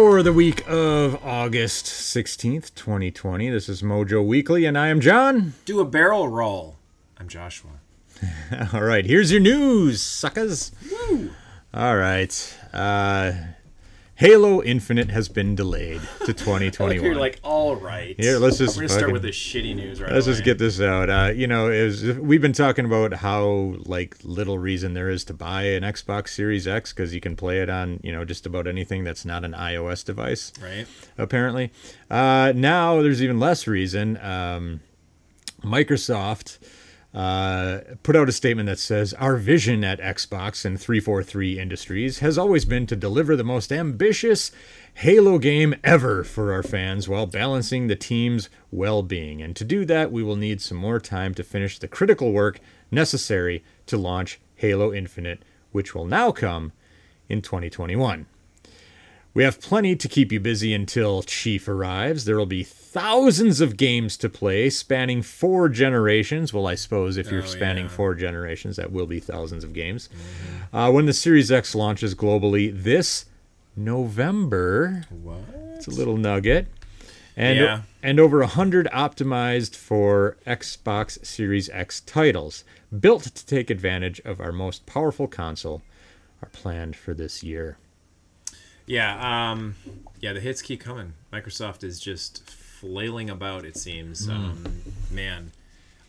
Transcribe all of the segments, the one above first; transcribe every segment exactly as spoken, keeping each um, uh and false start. for the week of August sixteenth, twenty twenty. This is Mojo Weekly, and I am John. Do a barrel roll. I'm Joshua. All right, here's your news, suckers. Woo! All right. Uh, Halo Infinite has been delayed to twenty twenty-one. You're like, all right. Here, let's just We're gonna fucking, start with the shitty news right Let's away. Just get this out. Uh, you know, it was, we've been talking about how like little reason there is to buy an Xbox Series X because you can play it on, you know, just about anything that's not an iOS device. Right. Apparently. Uh, now there's even less reason. Um, Microsoft Uh, put out a statement that says, our vision at Xbox and three forty-three Industries has always been to deliver the most ambitious Halo game ever for our fans while balancing the team's well-being. And to do that, we will need some more time to finish the critical work necessary to launch Halo Infinite, which will now come in twenty twenty-one. We have plenty to keep you busy until Chief arrives. There will be thousands of games to play, spanning four generations. Well, I suppose if you're oh, spanning yeah. four generations, that will be thousands of games. Mm-hmm. Uh, when the Series X launches globally this November, what? It's a little nugget, and yeah. o- and over one hundred optimized for Xbox Series X titles, built to take advantage of our most powerful console, are planned for this year. Yeah, um, yeah, the hits keep coming. Microsoft is just flailing about, it seems. Mm. Um, man,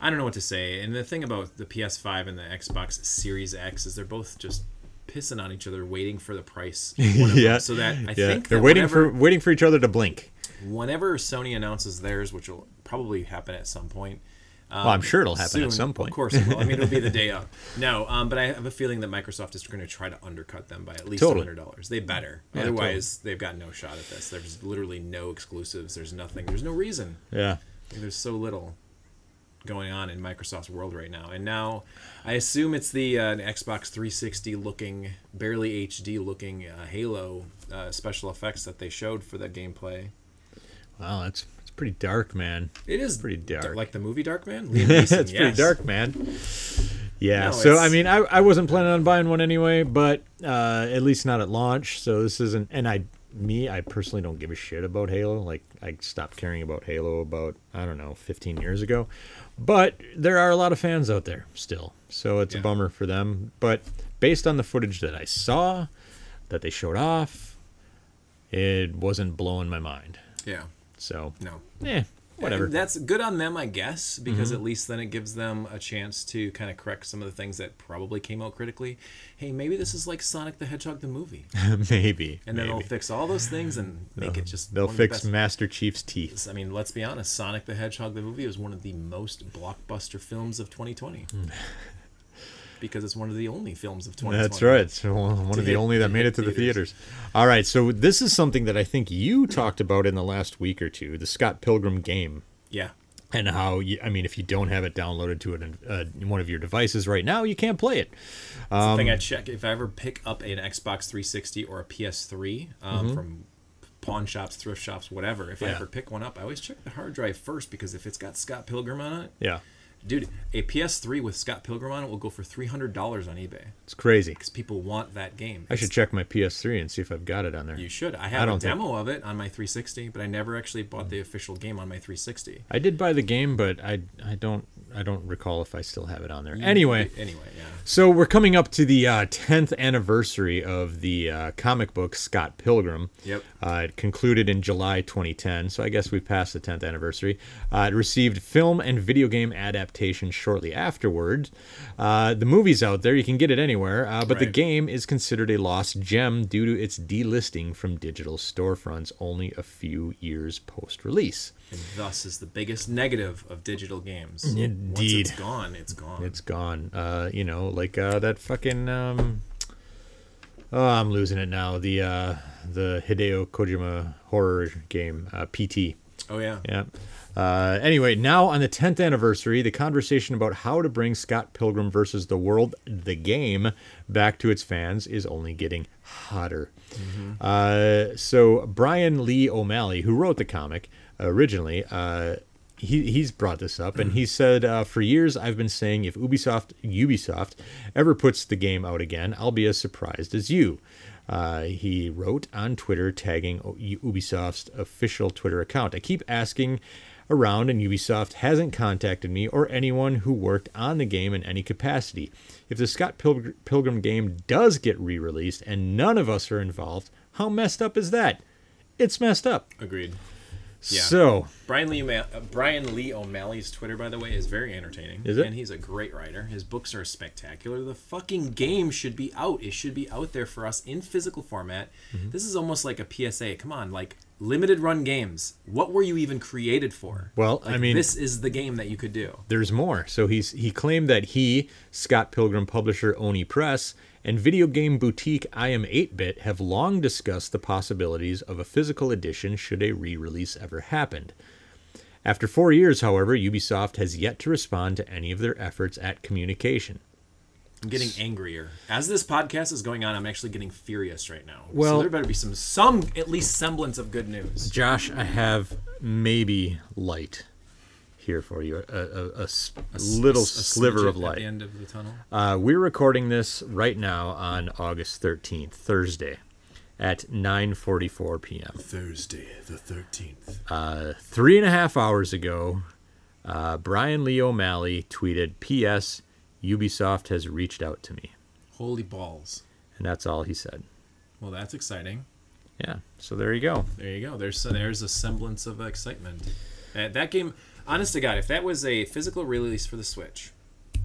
I don't know what to say. And the thing about the P S five and the Xbox Series X is they're both just pissing on each other, waiting for the price. yeah. So that I yeah. think they're that waiting whenever, for waiting for each other to blink. Whenever Sony announces theirs, which will probably happen at some point. Um, well, I'm sure it'll happen soon, at some point. Of course it will. I mean, it'll be the day up. No, um, but I have a feeling that Microsoft is going to try to undercut them by at least totally. one hundred dollars. They better. Yeah, Otherwise, totally. They've got no shot at this. There's literally no exclusives. There's nothing. There's no reason. Yeah. Like, there's so little going on in Microsoft's world right now. And now I assume it's the uh, Xbox three sixty looking, barely H D looking uh, Halo uh, special effects that they showed for that gameplay. Wow, that's... pretty dark, man. It is pretty dark, like the movie Dark Man. It's yes. pretty dark, man. Yeah. No, so I mean, I, I wasn't planning on buying one anyway, but uh, at least not at launch. So this isn't. And I, me, I personally don't give a shit about Halo. Like I stopped caring about Halo about I don't know fifteen years ago. But there are a lot of fans out there still, so it's yeah. a bummer for them. But based on the footage that I saw, that they showed off, it wasn't blowing my mind. Yeah. So no, eh, whatever. That's good on them, I guess, because mm-hmm. at least then it gives them a chance to kind of correct some of the things that probably came out critically. Hey, maybe this is like Sonic the Hedgehog the movie. maybe. And then maybe. they'll fix all those things and make they'll, it just. They'll fix the Master Chief's teeth. I mean, let's be honest. Sonic the Hedgehog the movie was one of the most blockbuster films of twenty twenty. Because it's one of the only films of twenty twenty. That's right. It's one of the only that made it to the theaters. All right. So this is something that I think you talked about in the last week or two, the Scott Pilgrim game. Yeah. And how, you, I mean, if you don't have it downloaded to an, uh, one of your devices right now, you can't play it. Um, it's the thing I check. If I ever pick up an Xbox three sixty or a P S three um, mm-hmm. from pawn shops, thrift shops, whatever, if yeah. I ever pick one up, I always check the hard drive first because if it's got Scott Pilgrim on it. Yeah. Dude, a P S three with Scott Pilgrim on it will go for three hundred dollars on eBay. It's crazy. Because people want that game. I it's, should check my P S three and see if I've got it on there. You should. I have I a demo think... of it on my three sixty, but I never actually bought the official game on my three sixty. I did buy the game, but I I don't I don't recall if I still have it on there. Anyway. Anyway, yeah. So we're coming up to the uh, tenth anniversary of the uh, comic book Scott Pilgrim. Yep. Uh, it concluded in July twenty ten, so I guess we passed the tenth anniversary. Uh, it received film and video game adaptation. Shortly afterward, uh, the movie's out there. You can get it anywhere, uh, but right. the game is considered a lost gem due to its delisting from digital storefronts only a few years post-release. And thus is the biggest negative of digital games. Indeed. Once it's gone, it's gone. It's gone. Uh, you know, like uh, that fucking... Um, oh, I'm losing it now. The, uh, the Hideo Kojima horror game, uh, P T. Oh, yeah. Yeah. Uh, anyway, now on the tenth anniversary, the conversation about how to bring Scott Pilgrim versus the World, the game, back to its fans is only getting hotter. Mm-hmm. Uh, so Brian Lee O'Malley, who wrote the comic originally, uh, he he's brought this up, and he said, uh, for years I've been saying if Ubisoft Ubisoft ever puts the game out again, I'll be as surprised as you. Uh, he wrote on Twitter, tagging Ubisoft's official Twitter account. I keep asking around, and Ubisoft hasn't contacted me or anyone who worked on the game in any capacity. If the Scott Pilgr- Pilgrim game does get re-released and none of us are involved, how messed up is that? It's messed up. Agreed. Yeah. So Brian Lee uh, Brian Lee O'Malley's Twitter, by the way, is very entertaining. Is it? And he's a great writer. His books are spectacular. The fucking game should be out. It should be out there for us in physical format. Mm-hmm. This is almost like a P S A. Come on, like limited run games. What were you even created for? Well, like, I mean, this is the game that you could do. There's more. So he's he claimed that he, Scott Pilgrim publisher Oni Press, and video game boutique I Am eight-bit have long discussed the possibilities of a physical edition should a re-release ever happen. After four years, however, Ubisoft has yet to respond to any of their efforts at communication. I'm getting angrier. As this podcast is going on, I'm actually getting furious right now. Well, so there better be some, some at least semblance of good news. Josh, I have maybe light here for you, a, a, a, a little a sliver of light at the end of the tunnel. Uh, we're recording this right now on August thirteenth, Thursday, at nine forty-four p.m. Thursday the thirteenth. Uh, three and a half hours ago, uh, Brian Lee O'Malley tweeted, P S. Ubisoft has reached out to me. Holy balls. And that's all he said. Well, that's exciting. Yeah, so there you go. There you go. There's a, there's a semblance of excitement. Uh, that game... Honest to God, if that was a physical release for the Switch,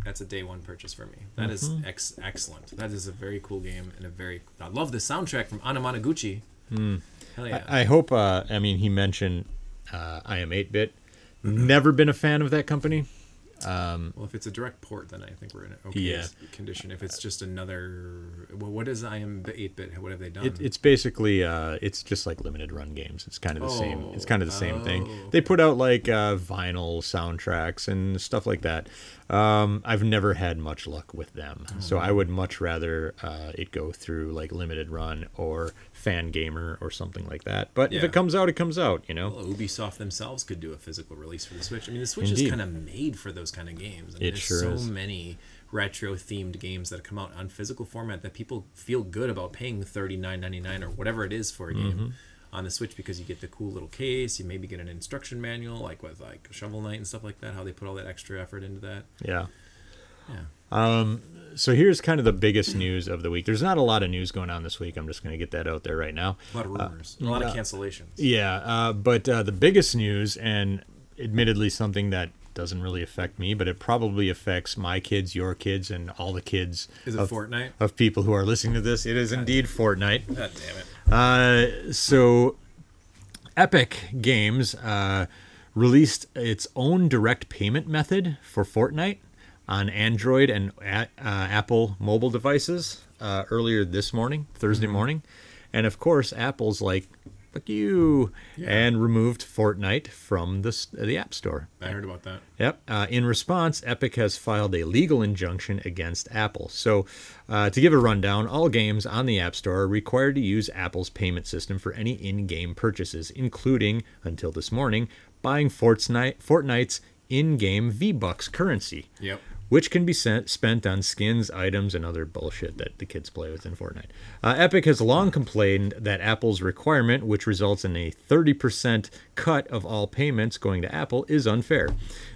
that's a day one purchase for me. That mm-hmm. is ex- excellent. That is a very cool game and a very... I love the soundtrack from Anamanaguchi. Mm. Hell yeah. I, I hope... Uh, I mean, he mentioned uh, I Am eight-bit. Mm-hmm. Never been a fan of that company. Um, well, if it's a direct port, then I think we're in an okay yeah. condition. If it's just another... Well, what is I Am eight-bit? What have they done? It, it's basically... Uh, it's just like limited run games. It's kind of the oh, same It's kind of the same oh, thing. Okay. They put out like uh, vinyl soundtracks and stuff like that. Um, I've never had much luck with them. Oh. So I would much rather uh, it go through like Limited Run or Fan Gamer or something like that. But yeah. if it comes out, it comes out, you know? Well, Ubisoft themselves could do a physical release for the Switch. I mean, the Switch Indeed. is kind of made for those kind of games. I mean, it there's sure so is. many retro themed games that come out on physical format that people feel good about paying thirty-nine ninety-nine or whatever it is for a mm-hmm. game on the Switch, because you get the cool little case, you maybe get an instruction manual like with like Shovel Knight and stuff like that, how they put all that extra effort into that. Yeah. Yeah. Um so here's kind of the biggest news of the week. There's not a lot of news going on this week. I'm just going to get that out there right now. A lot of rumors, uh, a lot uh, of cancellations. Yeah, uh but uh, the biggest news, and admittedly something that doesn't really affect me, but it probably affects my kids, your kids, and all the kids is it of, Fortnite? of people who are listening to this. It is God indeed Fortnite. God damn it. Uh, so Epic Games uh, released its own direct payment method for Fortnite on Android and uh, Apple mobile devices uh, earlier this morning, Thursday mm-hmm. morning. And of course, Apple's like, fuck you, yeah. and removed Fortnite from the the App Store. I heard about that. Yep. Uh, in response, Epic has filed a legal injunction against Apple. So, uh, to give a rundown, all games on the App Store are required to use Apple's payment system for any in-game purchases, including, until this morning, buying Fortnite, Fortnite's in-game V-Bucks currency, yep. which can be sent, spent on skins, items, and other bullshit that the kids play with in Fortnite. Uh, Epic has long complained that Apple's requirement, which results in a thirty percent cut of all payments going to Apple, is unfair.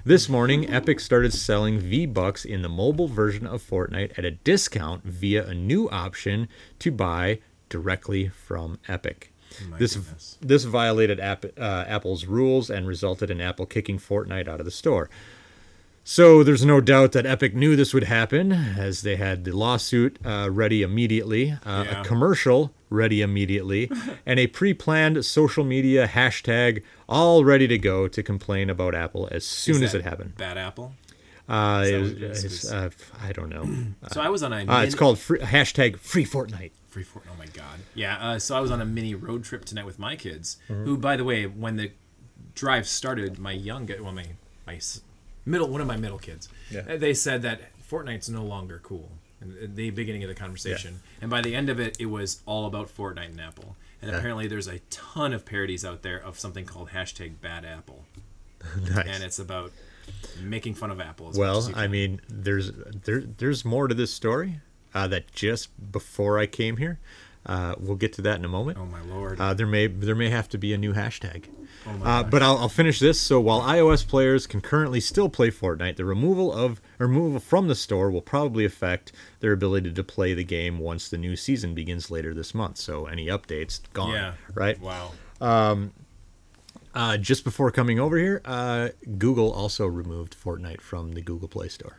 This morning, Epic started selling V-Bucks in the mobile version of Fortnite at a discount via a new option to buy directly from Epic. My this goodness. This violated App, uh, Apple's rules and resulted in Apple kicking Fortnite out of the store. So there's no doubt that Epic knew this would happen, as they had the lawsuit uh, ready immediately, uh, yeah. a commercial ready immediately, and a pre-planned social media hashtag all ready to go to complain about Apple as soon Is as it happened. Bad Apple? Uh, it was, it's, it's, uh, I don't know. So I was on a... Uh, it's called free, hashtag Free Fortnite. Free Fortnite, oh my God. Yeah, uh, so I was on a mini road trip tonight with my kids, mm-hmm. who, by the way, when the drive started, my young... Well, my... my Middle, one of my middle kids. Yeah. They said that Fortnite's no longer cool. At the beginning of the conversation, yeah. and by the end of it, it was all about Fortnite and Apple. And yeah. apparently, there's a ton of parodies out there of something called hashtag Bad Apple. Nice. And it's about making fun of Apple as well much as you can. I mean, there's there there's more to this story uh, that just before I came here. Uh, we'll get to that in a moment. Oh my lord! Uh, there may there may have to be a new hashtag. Oh my uh, but I'll, I'll finish this. So while iOS players can currently still play Fortnite, the removal of removal from the store will probably affect their ability to play the game once the new season begins later this month. So any updates gone. Yeah. Right. Wow. Um, uh, just before coming over here, uh, Google also removed Fortnite from the Google Play Store.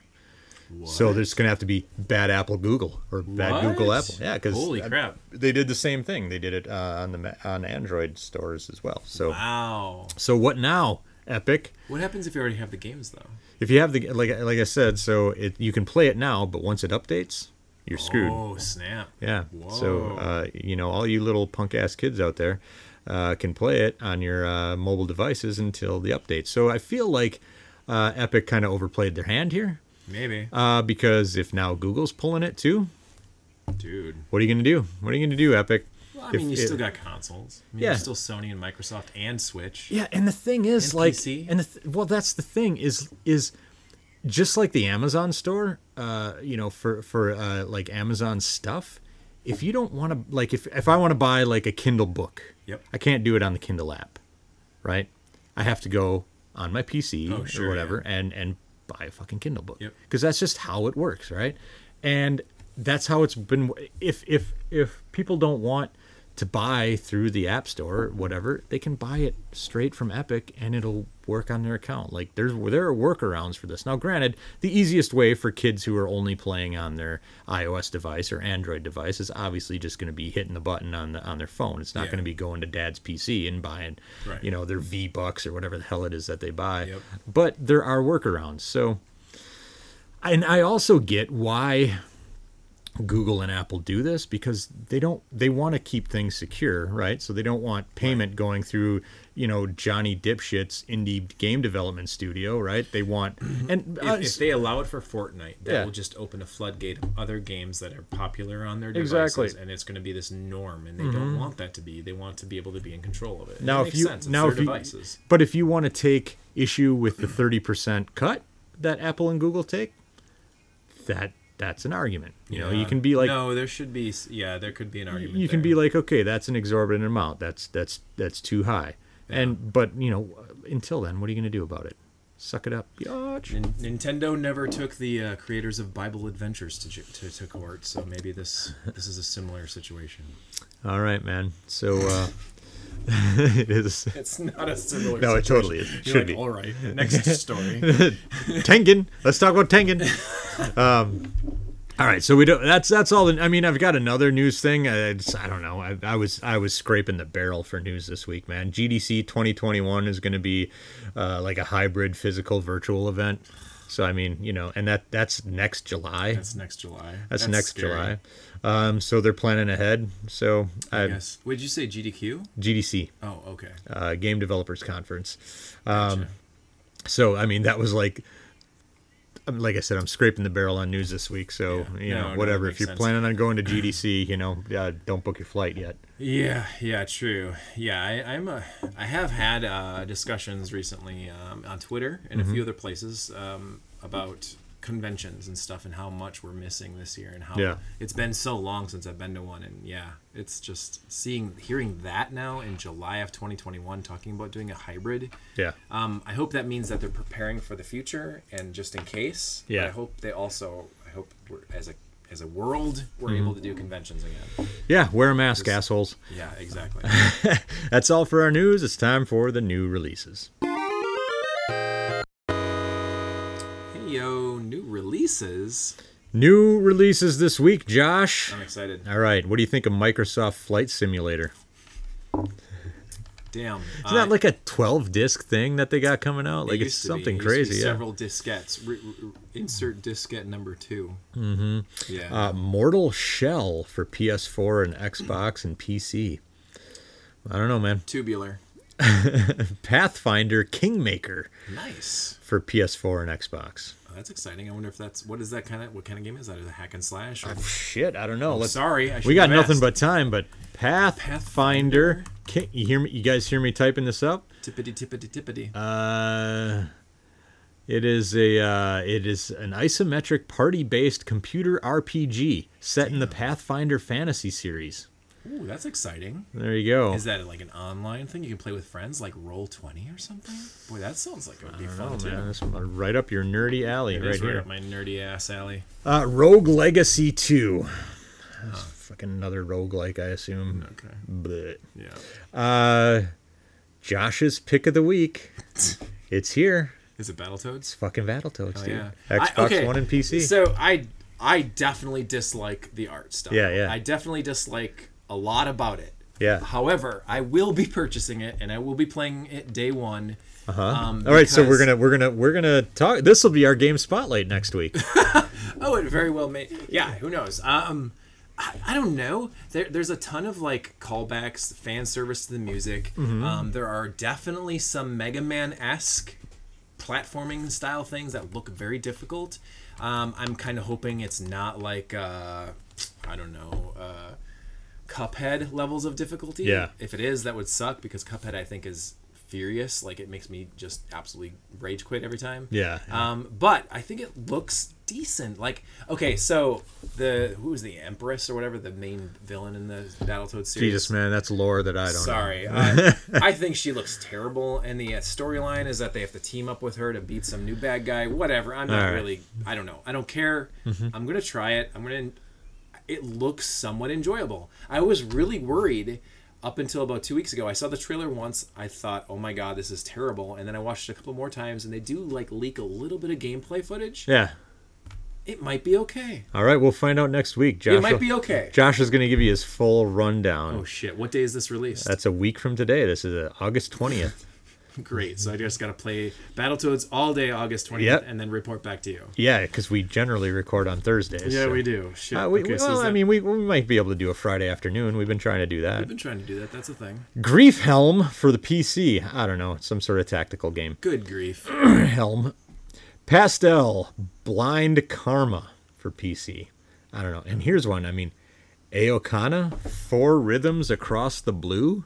What? So there's going to have to be bad Apple Google or bad what? Google Apple. Yeah, because holy crap, they did the same thing. They did it uh, on the on Android stores as well. So wow. So what now, Epic? What happens if you already have the games though? If you have the like like I said, so it you can play it now, but once it updates, you're screwed. Oh snap! Yeah. Whoa. So uh, you know, all you little punk ass kids out there uh, can play it on your uh, mobile devices until the update. So I feel like uh, Epic kind of overplayed their hand here. Maybe. Uh, because if now Google's pulling it too, dude, what are you gonna do? What are you gonna do, Epic? Well, I mean, you it, still got consoles. I mean, yeah, you're still Sony and Microsoft and Switch. Yeah, and the thing is, and like, P C. And the th- well, that's the thing is is just like the Amazon store. Uh, you know, for for uh, like Amazon stuff. If you don't want to, like, if if I want to buy like a Kindle book, yep, I can't do it on the Kindle app, right? I have to go on my P C oh, sure, or whatever, yeah. and and. buy a fucking Kindle book because yep. that's just how it works, right? And that's how it's been. If if if people don't want to buy through the App Store, or whatever, they can buy it straight from Epic and it'll work on their account. Like there's there are workarounds for this. Now, granted, the easiest way for kids who are only playing on their iOS device or Android device is obviously just going to be hitting the button on the on their phone. It's not yeah. going to be going to Dad's P C and buying, right. you know, their V-Bucks or whatever the hell it is that they buy. Yep. But there are workarounds. So, and I also get why Google and Apple do this because they don't they want to keep things secure, right? So they don't want payment going through, you know, Johnny Dipshit's indie game development studio, right? They want and uh, if, if they allow it for Fortnite, that yeah. will just open a floodgate of other games that are popular on their devices, exactly. and it's going to be this norm, and they mm-hmm. don't want that to be. They want to be able to be in control of it. Now, it if you sense. now if you, devices. But if you want to take issue with the thirty percent cut that Apple and Google take, that. That's an argument. You know, yeah. you can be like no, there should be yeah, there could be an argument. You can there. be like, okay, that's an exorbitant amount. That's that's that's too high. Yeah. And but, you know, until then, what are you going to do about it? Suck it up. Biatch. N- Nintendo never took the uh, creators of Bible Adventures to, to to court, so maybe this this is a similar situation. All right, man. So uh it is. It's not a similar. No, situation. It totally is. It should like, be. All right. Next story. Tengen. Let's talk about Tengen. Um, all right. So we don't. That's that's all. The, I mean, I've got another news thing. I, just, I don't know. I, I was I was scraping the barrel for news this week, man. G D C twenty twenty-one is going to be uh, like a hybrid physical virtual event. So I mean, you know, and that that's next July. That's next July. That's, that's next scary. July. Um, so they're planning ahead. So I, I guess. What did you say? G D Q? G D C. Oh, okay. Uh, Game Developers Conference. Um, gotcha. So I mean, that was like, like I said, I'm scraping the barrel on news this week. So yeah. you no, know, whatever. No, if you're sense. planning on going to G D C, you know, uh, don't book your flight yet. Yeah. Yeah. True. Yeah. I, I'm a. I have had uh, discussions recently um, on Twitter and mm-hmm. a few other places um, about conventions and stuff and how much we're missing this year and how yeah. it's been so long since I've been to one, and yeah it's just seeing hearing that now in July of twenty twenty-one talking about doing a hybrid. yeah um I hope that means that they're preparing for the future and just in case. yeah but I hope they also I hope we're, as a as a world we're mm-hmm. able to do conventions again. Yeah wear a mask, just, assholes. Yeah exactly. That's all for our news. It's time for the new releases. Yo, new releases. New releases this week, Josh. I'm excited. All right, what do you think of Microsoft Flight Simulator? Damn. It's uh, not like a twelve disc thing that they got coming out. Like it it's something it crazy. Yeah. Several diskettes. Re- re- insert diskette number two. Mm-hmm. Yeah. Uh, Mortal Shell for P S four and Xbox and P C. I don't know, man. Tubular. Pathfinder Kingmaker. Nice. For P S four and Xbox. That's exciting. I wonder if that's what is that kind of what kind of game is that? Is it a hack and slash? Or... Oh, shit, I don't know. Let's, sorry, I we got nothing asked. but time. But Path Pathfinder, Pathfinder. King, you hear me? You guys hear me typing this up? Tippity tippity tippity. Uh, it is a uh, it is an isometric party-based computer R P G set Damn. in the Pathfinder fantasy series. Ooh, that's exciting. There you go. Is that like an online thing you can play with friends, like Roll twenty or something? Boy, that sounds like it would be fun, too. That's right up your nerdy alley right here. Right up my nerdy ass alley. Uh, Rogue Legacy two. That's huh. fucking another roguelike, I assume. Okay. But yeah. Uh, Josh's pick of the week. It's here. Is it Battletoads? It's fucking Battletoads, oh, dude. Yeah. Xbox I, okay. One and P C. So I, I definitely dislike the art style. Yeah, yeah. I definitely dislike... a lot about it. Yeah. However, I will be purchasing it and I will be playing it day one. Uh-huh. Um, All right, so we're gonna we're gonna we're gonna talk. This will be our game spotlight next week. Oh, it very well may. Yeah. Who knows? Um, I, I don't know. There, there's a ton of like callbacks, fan service to the music. Mm-hmm. Um, there are definitely some Mega Man-esque platforming style things that look very difficult. Um, I'm kind of hoping it's not like uh, I don't know. Uh, Cuphead levels of difficulty. Yeah. If it is, that would suck because Cuphead, I think, is furious. Like, it makes me just absolutely rage quit every time. Yeah. yeah. Um, but I think it looks decent. Like, okay, so the who was the Empress or whatever, the main villain in the Battletoads series? Jesus, man, that's lore that I don't Sorry, know. Sorry. I, I think she looks terrible, and the storyline is that they have to team up with her to beat some new bad guy. Whatever. I'm not right. really... I don't know. I don't care. Mm-hmm. I'm going to try it. I'm going to... It looks somewhat enjoyable. I was really worried up until about two weeks ago. I saw the trailer once. I thought, oh my God, this is terrible. And then I watched it a couple more times, and they do like leak a little bit of gameplay footage. Yeah. It might be okay. All right, we'll find out next week. Josh it might will, be okay. Josh is going to give you his full rundown. Oh, shit. What day is this released? That's a week from today. This is August twentieth. Great. So I just got to play Battletoads all day August twentieth yep. and then report back to you. Yeah, because we generally record on Thursdays. Yeah, so. we do. Shit. Uh, we, okay, well, so that... I mean, we, we might be able to do a Friday afternoon. We've been trying to do that. We've been trying to do that. That's a thing. Grief Helm for the P C. I don't know. Some sort of tactical game. Good grief. Helm. Pastel. Blind Karma for P C. I don't know. And here's one. I mean, Aokana. Four Rhythms Across the Blue.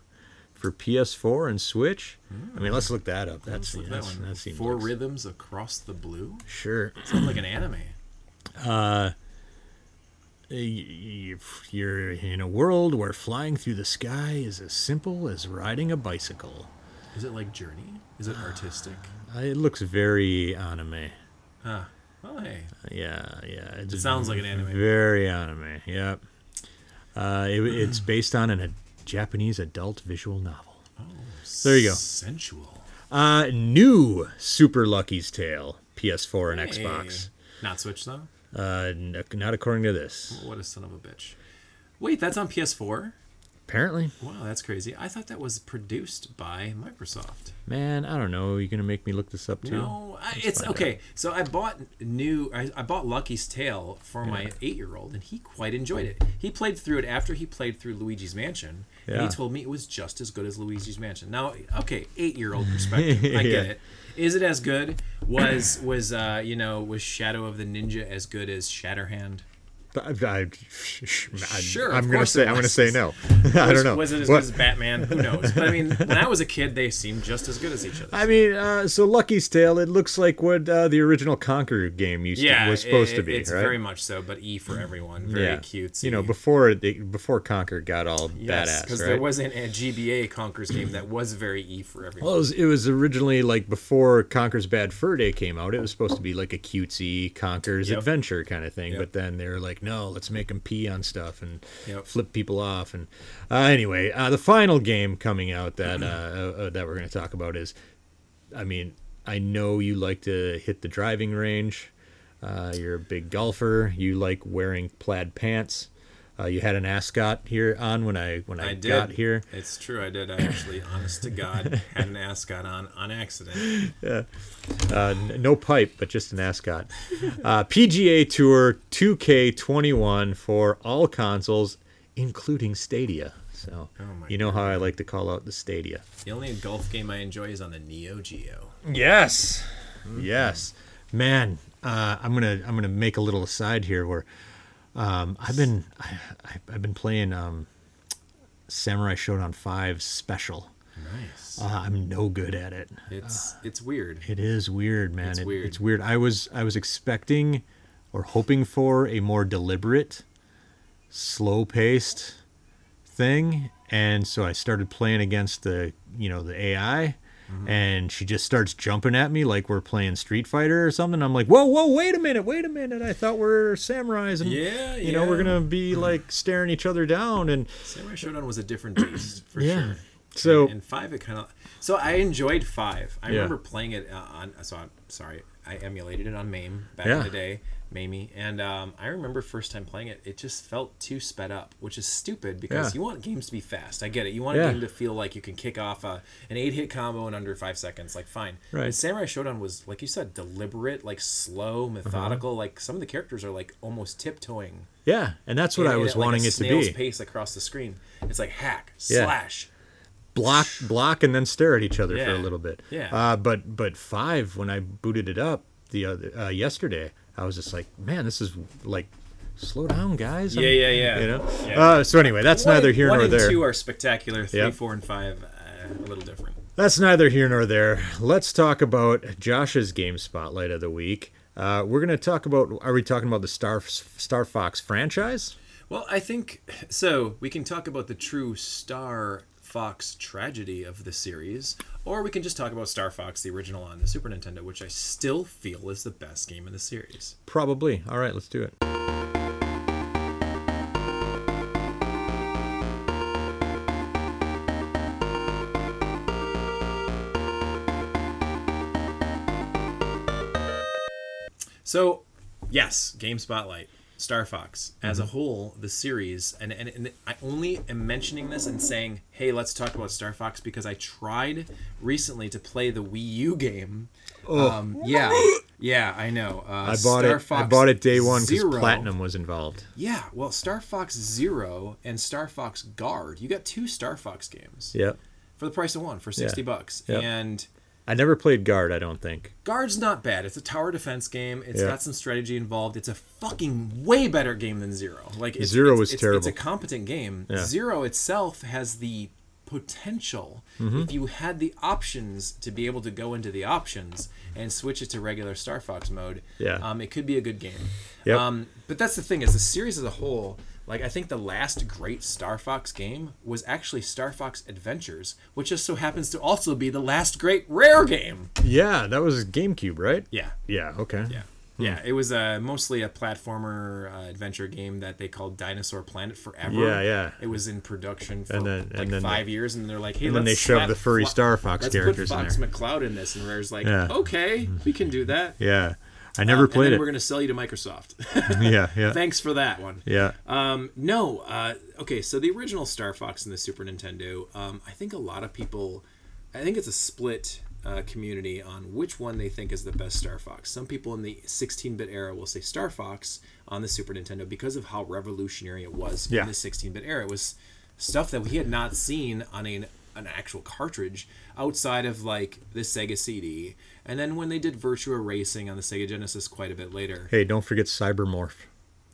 For P S four and Switch. Mm. I mean, let's look that up. That's yeah, that one. That seems Four nice. Rhythms Across the Blue? Sure. Sounds like an anime. Uh, you're in a world where flying through the sky is as simple as riding a bicycle. Is it like Journey? Is it artistic? Uh, it looks very anime. Huh. Oh, hey. Uh, yeah, yeah. It's it sounds very, like an anime. Very anime, yep. Uh, it, it's based on an Japanese adult visual novel. Oh, there you go. Sensual. Uh, new Super Lucky's Tale, P S four and hey. Xbox. Not Switch though. Uh, n- not according to this. What a son of a bitch! Wait, that's on P S four. Apparently. Wow, that's crazy. I thought that was produced by Microsoft. Man, I don't know. Are you gonna make me look this up too? No, I, it's okay. Out. So I bought new. I, I bought Lucky's Tale for yeah. my eight-year-old, and he quite enjoyed it. He played through it after he played through Luigi's Mansion, yeah. and he told me it was just as good as Luigi's Mansion. Now, okay, eight-year-old perspective, I get yeah. it. Is it as good? Was was uh you know was Shadow of the Ninja as good as Shatterhand? I, I, I, sure, I'm gonna say I'm gonna say no. was, I don't know. Was it as what? good as Batman? Who knows? But I mean, when I was a kid, they seemed just as good as each other. I mean, uh, so Lucky's Tale, it looks like what uh, the original Conquer game used yeah, to, was supposed it, to be. It's right? very much so, but E for everyone, very yeah. cutesy. You know, before it, before Conquer got all yes, badass, because right? there wasn't a G B A Conquer's game that was very E for everyone. Well, it was, it was originally like before Conquer's Bad Fur Day came out. It was supposed to be like a cutesy Conquer's yep. adventure kind of thing, yep. but then they were like, no, let's make them pee on stuff and yep. flip people off. And uh, anyway, uh, the final game coming out that uh, uh, that we're going to talk about is, I mean, I know you like to hit the driving range. Uh, you're a big golfer. You like wearing plaid pants. Uh, you had an ascot here on when I when I, I got here. It's true, I did. I actually, honest to God, had an ascot on on accident. Yeah. Uh, n- no pipe, but just an ascot. Uh, P G A Tour two K twenty-one for all consoles, including Stadia. So oh you know God. how I like to call out the Stadia. The only golf game I enjoy is on the Neo Geo. Yes, mm-hmm. yes, man. Uh, I'm gonna I'm gonna make a little aside here where. Um, I've been I, I've been playing um, Samurai Shodown five Special. Nice. Uh, I'm no good at it. It's uh, it's weird. It is weird, man. It's it, weird. It's weird. I was I was expecting or hoping for a more deliberate, slow-paced thing, and so I started playing against the, you know, the A I. Mm-hmm. And she just starts jumping at me like we're playing Street Fighter or something. I'm like, whoa, whoa, wait a minute, wait a minute. I thought we're samurais and, yeah, you yeah. know, we're going to be like staring each other down. And Samurai Shodown was a different taste for yeah. sure. So and, and five, it kind of, so I enjoyed five. I yeah. remember playing it on, so I'm sorry, I emulated it on MAME back yeah. in the day, MAME. And um, I remember first time playing it, it just felt too sped up, which is stupid because yeah. you want games to be fast. I get it. You want yeah. a game to feel like you can kick off a, an eight-hit combo in under five seconds. Like, fine. Right. And Samurai Shodown was, like you said, deliberate, like slow, methodical. Uh-huh. Like some of the characters are like almost tiptoeing. Yeah, and that's what and, I was and, wanting like, it to be. Snail's pace across the screen. It's like hack, yeah. slash. Block, block, and then stare at each other yeah. for a little bit. Yeah. Uh, but but five, when I booted it up the other uh, yesterday, I was just like, man, this is like, slow down, guys. I'm, yeah, yeah, yeah. You know. Yeah. Uh, so anyway, that's one, neither here nor there. One and two are spectacular. Three, yep. four, and five, uh, a little different. That's neither here nor there. Let's talk about Josh's game spotlight of the week. Uh, we're gonna talk about. Are we talking about the Star Star Fox franchise? Well, I think so. We can talk about the true Star Fox tragedy of the series, or we can just talk about Star Fox, the original on the Super Nintendo, which I still feel is the best game in the series. Probably. All right, let's do it. So, yes, Game Spotlight. Star Fox as mm-hmm. a whole, the series, and, and and I only am mentioning this and saying, hey, let's talk about Star Fox because I tried recently to play the Wii U game. Oh. Um, yeah, yeah, I know. Uh, I bought Star it. Fox I bought it day one because Platinum was involved. Yeah, well, Star Fox Zero and Star Fox Guard. You got two Star Fox games. Yep. For the price of one, for sixty yeah. bucks, yep. and. I never played Guard, I don't think. Guard's not bad. It's a tower defense game. It's yeah. got some strategy involved. It's a fucking way better game than Zero. Like it's, Zero it's, was it's, terrible. It's a competent game. Yeah. Zero itself has the potential, mm-hmm. if you had the options, to be able to go into the options and switch it to regular Star Fox mode, yeah. um, it could be a good game. Yep. Um, but that's the thing, is the series as a whole... Like, I think the last great Star Fox game was actually Star Fox Adventures, which just so happens to also be the last great Rare game. Yeah, that was GameCube, right? Yeah. Yeah, okay. Yeah, hmm. yeah. It was uh, mostly a platformer uh, adventure game that they called Dinosaur Planet forever. Yeah, yeah. It was in production for and then, like and then five they, years, and they're like, hey, and let's then they shoved the furry Flo- Star Fox let's characters put Fox in there. McCloud in this, and Rare's like, yeah. okay, we can do that. Yeah. I never um, played and then it. We're going to sell you to Microsoft. yeah, yeah. Thanks for that one. Yeah. Um, no, uh, okay, so the original Star Fox and the Super Nintendo, um, I think a lot of people, I think it's a split uh, community on which one they think is the best Star Fox. Some people in the sixteen-bit era will say Star Fox on the Super Nintendo because of how revolutionary it was yeah. in the sixteen-bit era. It was stuff that we had not seen on an an actual cartridge outside of like the Sega C D, and then when they did Virtua Racing on the Sega Genesis quite a bit later. Hey, don't forget Cybermorph.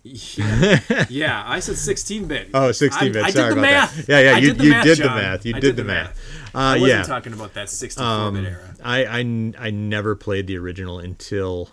Yeah, yeah I said sixteen-bit. Oh, sixteen-bit. I, I Sorry did the about math. That. Yeah, yeah, I you did the you math, did Sean. the math. You I did, did the math. math. Uh, I wasn't yeah. talking about that sixteen-bit um, era. I, I, I never played the original until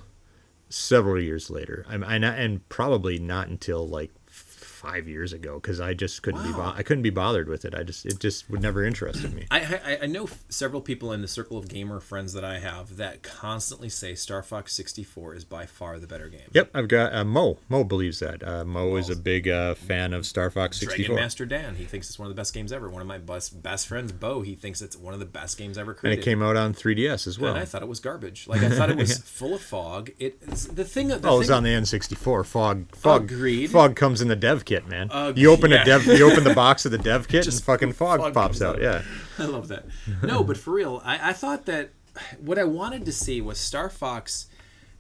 several years later. I'm I not, and probably not until like five years ago, because I just couldn't wow. be bo- I couldn't be bothered with it. I just it just would never interested me. I, I I know several people in the circle of gamer friends that I have that constantly say Star Fox sixty-four is by far the better game. Yep, I've got uh, Mo. Mo believes that. Uh, Mo well, is a big uh, fan of Star Fox sixty-four. Dragon Master Dan, he thinks it's one of the best games ever. One of my best best friends, Bo, he thinks it's one of the best games ever created. And it came out on three D S as well. And I thought it was garbage. Like I thought it was yeah. full of fog. It it's, the thing. The oh, it's on the N sixty-four. Fog. Fog. Agreed. Fog comes in the dev. Kit, man. Uh, you open yeah. a dev you open the box of the dev kit and fucking fog, fog pops out. out. Yeah. I love that. No, but for real, I, I thought that what I wanted to see was Star Fox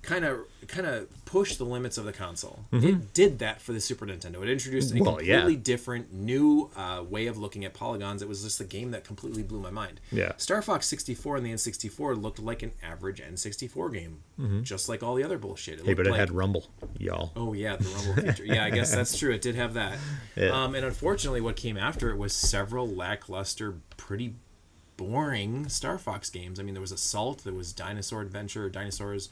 kind of kind of push the limits of the console. Mm-hmm. It did that for the Super Nintendo. It introduced a well, completely yeah. different new uh, way of looking at polygons. It was just a game that completely blew my mind. Yeah. Star Fox sixty-four and the N sixty-four looked like an average N sixty-four game, mm-hmm. just like all the other bullshit. It hey, but it like, had Rumble, y'all. Oh, yeah, the Rumble feature. Yeah, I guess that's true. It did have that. Yeah. Um, and unfortunately, what came after it was several lackluster, pretty boring Star Fox games. I mean, there was Assault, there was Dinosaur Adventure, Dinosaurs.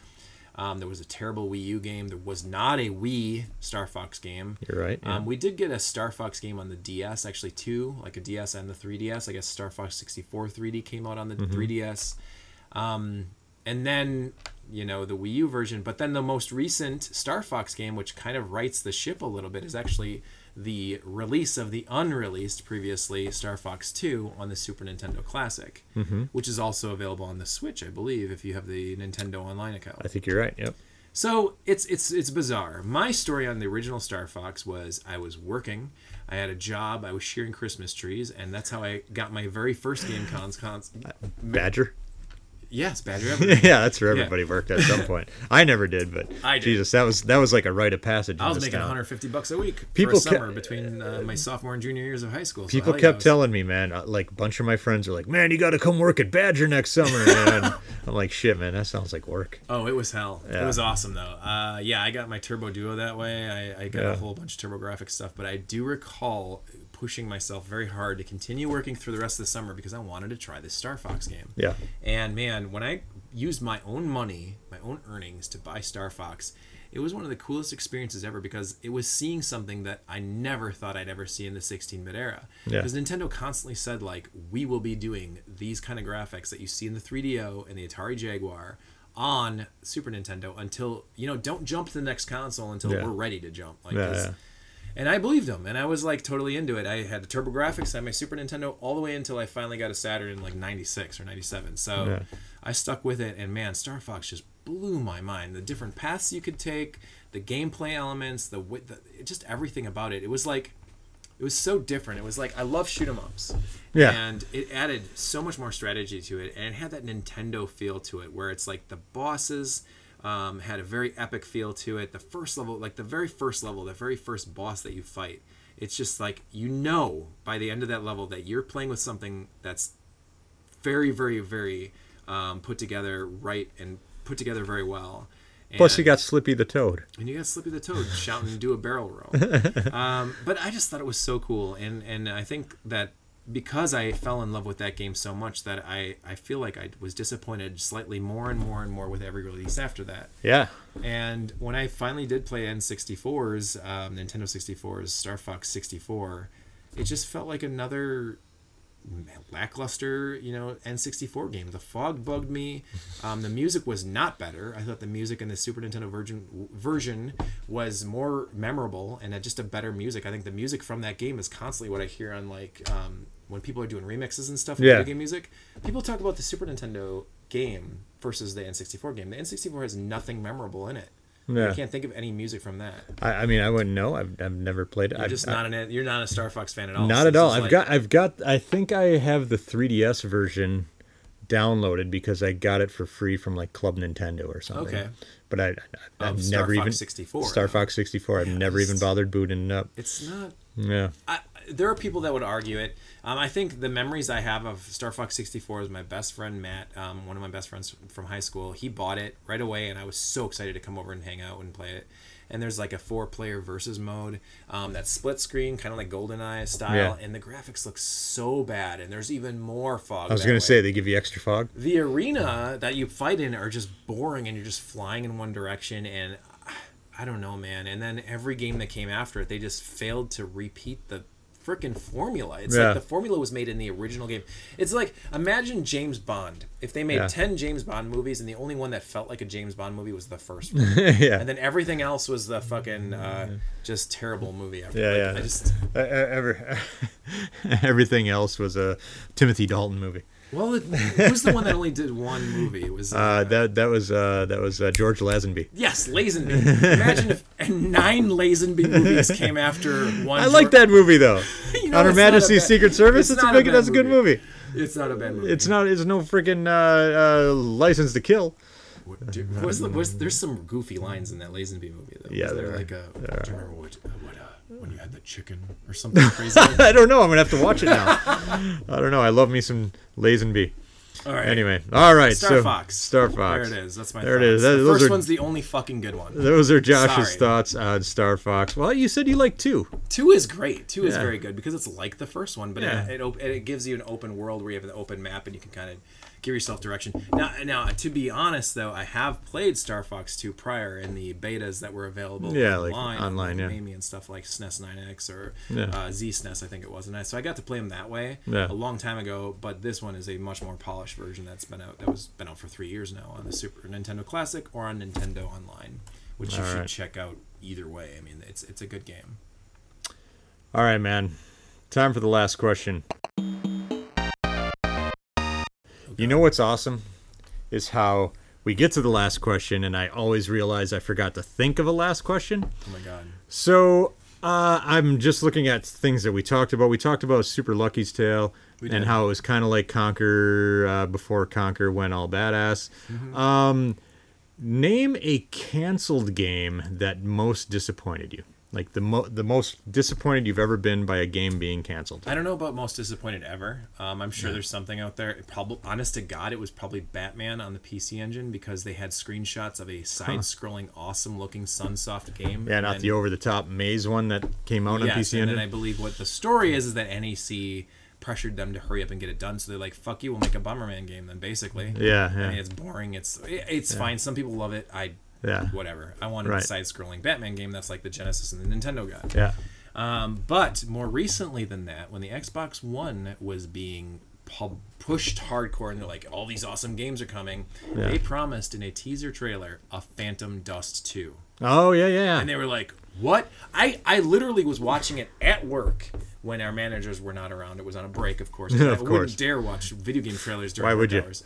Um, there was a terrible Wii U game. There was not a Wii Star Fox game. You're right. Yeah. Um, we did get a Star Fox game on the D S, actually two, like a D S and the three D S. I guess Star Fox sixty-four three D came out on the mm-hmm. three D S. Um, and then, you know, the Wii U version. But then the most recent Star Fox game, which kind of rights the ship a little bit, is actually the release of the unreleased previously Star Fox two on the Super Nintendo Classic, mm-hmm. which is also available on the Switch, I believe, if you have the Nintendo Online account. I think you're right, yep. So it's it's it's bizarre. My story on the original Star Fox was I was working, I had a job, I was shearing Christmas trees, and that's how I got my very first game cons... cons Badger? Yes, Badger Everett. Yeah, that's where everybody yeah. worked at some point. I never did, but I did. Jesus, that was that was like a rite of passage. I was making town. one hundred fifty bucks a week people for a summer kept, between uh, my sophomore and junior years of high school. So people kept yeah, was... telling me, man, like a bunch of my friends were like, man, you got to come work at Badger next summer, man. I'm like, shit, man, that sounds like work. Oh, it was hell. Yeah. It was awesome, though. Uh, yeah, I got my Turbo Duo that way. I, I got yeah. a whole bunch of TurboGrafx stuff, but I do recall pushing myself very hard to continue working through the rest of the summer because I wanted to try this Star Fox game. Yeah. And man, when I used my own money, my own earnings to buy Star Fox, it was one of the coolest experiences ever because it was seeing something that I never thought I'd ever see in the sixteen-bit era. Yeah. Because Nintendo constantly said, like, we will be doing these kind of graphics that you see in the three D O and the Atari Jaguar on Super Nintendo until, you know, don't jump to the next console until yeah. we're ready to jump. Like yeah, this. Yeah. And I believed them, and I was like totally into it. I had the TurboGrafx, I had my Super Nintendo, all the way until I finally got a Saturn in like ninety-six or ninety-seven. So yeah. I stuck with it, and man, Star Fox just blew my mind. The different paths you could take, the gameplay elements, the, the just everything about it. It was like, it was so different. It was like, I love shoot 'em ups. Yeah. And it added so much more strategy to it, and it had that Nintendo feel to it, where it's like the bosses... Um, had a very epic feel to it. The first level, like the very first level, the very first boss that you fight, it's just like, you know, by the end of that level that you're playing with something that's very, very, very um, put together right and put together very well. And, plus you got Slippy the Toad. And you got Slippy the Toad shouting, do a barrel roll. Um, but I just thought it was so cool. And, and I think that because I fell in love with that game so much that I, I feel like I was disappointed slightly more and more and more with every release after that. Yeah. And when I finally did play N sixty-four's, um, Nintendo sixty-four's Star Fox sixty-four, it just felt like another lackluster, you know, N sixty-four game. The fog bugged me. Um, the music was not better. I thought the music in the Super Nintendo version version was more memorable and had just a better music. I think the music from that game is constantly what I hear on like... Um, when people are doing remixes and stuff, yeah. video game music, people talk about the Super Nintendo game versus the N sixty-four game. The N sixty-four has nothing memorable in it. Yeah. I can't think of any music from that. I, I mean, I wouldn't know. I've I've never played it. You're I've, just not I, an you're not a Star Fox fan at all. Not so at all. I've like, got I've got I think I have the three D S version downloaded because I got it for free from like Club Nintendo or something. Okay. But I, I I've um, never Star even Fox sixty-four. Star Fox sixty-four. I've yeah, never even bothered booting it up. It's not. Yeah. I, there are people that would argue it. Um, I think the memories I have of Star Fox sixty-four is my best friend, Matt, um, one of my best friends from high school. He bought it right away, and I was so excited to come over and hang out and play it. And there's like a four-player versus mode, um, that split screen, kind of like GoldenEye style, yeah. and the graphics look so bad, and there's even more fog. I was going to say, they give you extra fog? The arena that you fight in are just boring, and you're just flying in one direction, and I don't know, man. And then every game that came after it, they just failed to repeat the freaking formula. It's yeah. like the formula was made in the original game. It's like, imagine James Bond. If they made yeah. ten James Bond movies and the only one that felt like a James Bond movie was the first one. yeah. And then everything else was the fucking uh, just terrible movie after. Yeah, like, yeah. I just... uh, every... Everything else was a Timothy Dalton movie. Well, it, it was the one that only did one movie. It was uh, uh, that that was uh, that was uh, George Lazenby. Yes, Lazenby. Imagine if nine Lazenby movies came after one. I like that movie though. you know, On Her Majesty's Secret Service. It's, it's a big. A that's movie. a good movie. It's not a bad movie. It's not. It's no freaking uh, uh, License to Kill. What, what's the, what's, there's some goofy lines in that Lazenby movie though. Yeah, there are. Like a, I don't remember what, what uh, when you had the chicken or something crazy. I don't know. I'm gonna have to watch it now. I don't know. I love me some Lazenby. All right. Anyway, all right. Star so, Fox. Star Fox. There it is. That's my. There thoughts. It is. That, the first are, one's the only fucking good one. Those are Josh's Sorry. thoughts on Star Fox. Well, you said you like two. Two is great. Two yeah. is very good because it's like the first one, but yeah. it, it it gives you an open world where you have an open map and you can kind of give yourself direction. Now, now to be honest though, I have played Star Fox two prior in the betas that were available yeah, online, like online, yeah, Mamie and stuff like S N E S nine X or yeah. uh, Z S N E S, I think it was, and I, so I got to play them that way yeah. a long time ago. But this one is a much more polished version that's been out that was been out for three years now on the Super Nintendo Classic or on Nintendo Online, which all you right. should check out either way. I mean, it's it's a good game. All right, man. Time for the last question. You know what's awesome is how we get to the last question, and I always realize I forgot to think of a last question. Oh, my God. So uh, I'm just looking at things that we talked about. We talked about Super Lucky's Tale and how it was kind of like Conker uh, before Conker went all badass. Mm-hmm. Um, name a canceled game that most disappointed you. Like the mo- the most disappointed you've ever been by a game being canceled. I don't know about most disappointed ever. Um, I'm sure yeah. there's something out there. It probably, honest to God, it was probably Batman on the P C Engine because they had screenshots of a side-scrolling, huh. awesome-looking Sunsoft game. Yeah, and not then, the over-the-top maze one that came out yes, on P C Engine. Yes, and then I believe what the story is is that N E C pressured them to hurry up and get it done, so they're like, fuck you, we'll make a Bomberman game then, basically. Yeah, yeah. I mean, it's boring. It's, it's yeah. fine. Some people love it. I Yeah. Whatever. I wanted right. a side-scrolling Batman game that's like the Genesis and the Nintendo got. Yeah. Um, but more recently than that, when the Xbox One was being pub- pushed hardcore and they're like, all these awesome games are coming, yeah. they promised in a teaser trailer a Phantom Dust two. Oh, yeah, yeah. And they were like, what? I, I literally was watching it at work when our managers were not around. It was on a break, of course. Of I course. wouldn't dare watch video game trailers during Why would you? hours.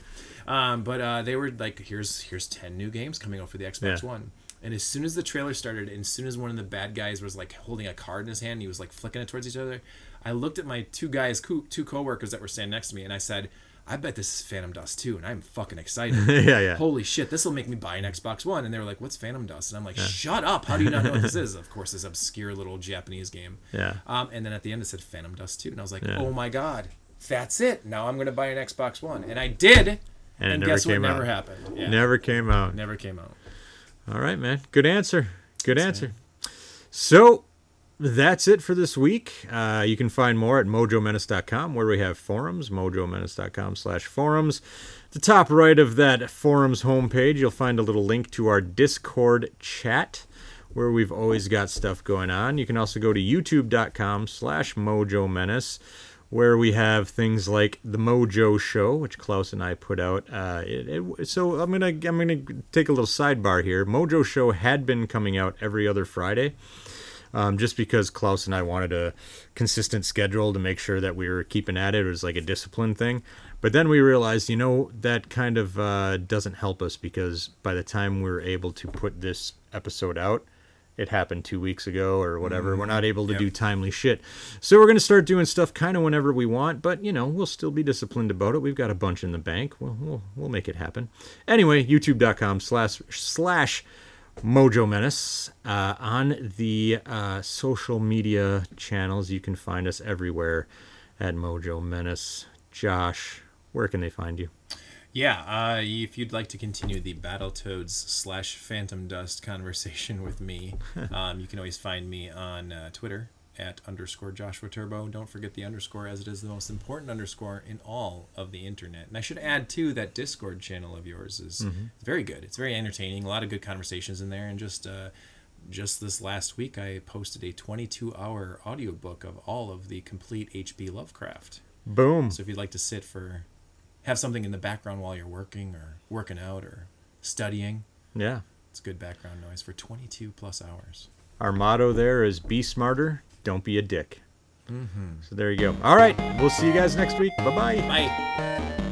Um, but uh, they were like, here's here's ten new games coming out for the Xbox yeah. One. And as soon as the trailer started, and as soon as one of the bad guys was like holding a card in his hand, and he was like flicking it towards each other, I looked at my two guys, co- two coworkers that were standing next to me, and I said, I bet this is Phantom Dust two, and I'm fucking excited. yeah, yeah. Holy shit, this will make me buy an Xbox One. And they were like, what's Phantom Dust? And I'm like, yeah. shut up. How do you not know what this is? Of course, this obscure little Japanese game. Yeah. Um, and then at the end, it said Phantom Dust two. And I was like, yeah. oh my God, that's it. Now I'm going to buy an Xbox One. And I did. And, and it guess never came what out. Never happened. Yeah. Never came out. Never came out. All right, man. Good answer. Good that's answer. Right. So that's it for this week. Uh, you can find more at mojo menace dot com, where we have forums, mojo menace dot com slash forums. At the top right of that forums homepage, you'll find a little link to our Discord chat, where we've always got stuff going on. You can also go to youtube dot com slash mojo menace. Where we have things like the Mojo Show, which Klaus and I put out. Uh, it, it, so I'm gonna I'm gonna take a little sidebar here. Mojo Show had been coming out every other Friday, um, just because Klaus and I wanted a consistent schedule to make sure that we were keeping at it. It was like a discipline thing. But then we realized, you know, that kind of uh, doesn't help us because by the time we were able to put this episode out, it happened two weeks ago or whatever. Mm, we're not able to yep. do timely shit. So we're going to start doing stuff kind of whenever we want, but, you know, we'll still be disciplined about it. We've got a bunch in the bank. We'll we'll, we'll make it happen. Anyway, youtube dot com slash slash Mojo Menace. Uh, on the uh, social media channels, you can find us everywhere at Mojo Menace. Josh, where can they find you? Yeah, uh, if you'd like to continue the Battletoads slash Phantom Dust conversation with me, um, you can always find me on uh, Twitter at underscore Joshua Turbo. Don't forget the underscore, as it is the most important underscore in all of the internet. And I should add, too, that Discord channel of yours is mm-hmm. very good. It's very entertaining. A lot of good conversations in there. And just uh, just this last week, I posted a twenty-two hour audiobook of all of the complete H P Lovecraft. Boom. So if you'd like to sit for... have something in the background while you're working or working out or studying. Yeah. It's good background noise for twenty-two plus hours. Our motto there is be smarter, don't be a dick. Mm-hmm. So there you go. All right. We'll see you guys next week. Bye-bye. Bye.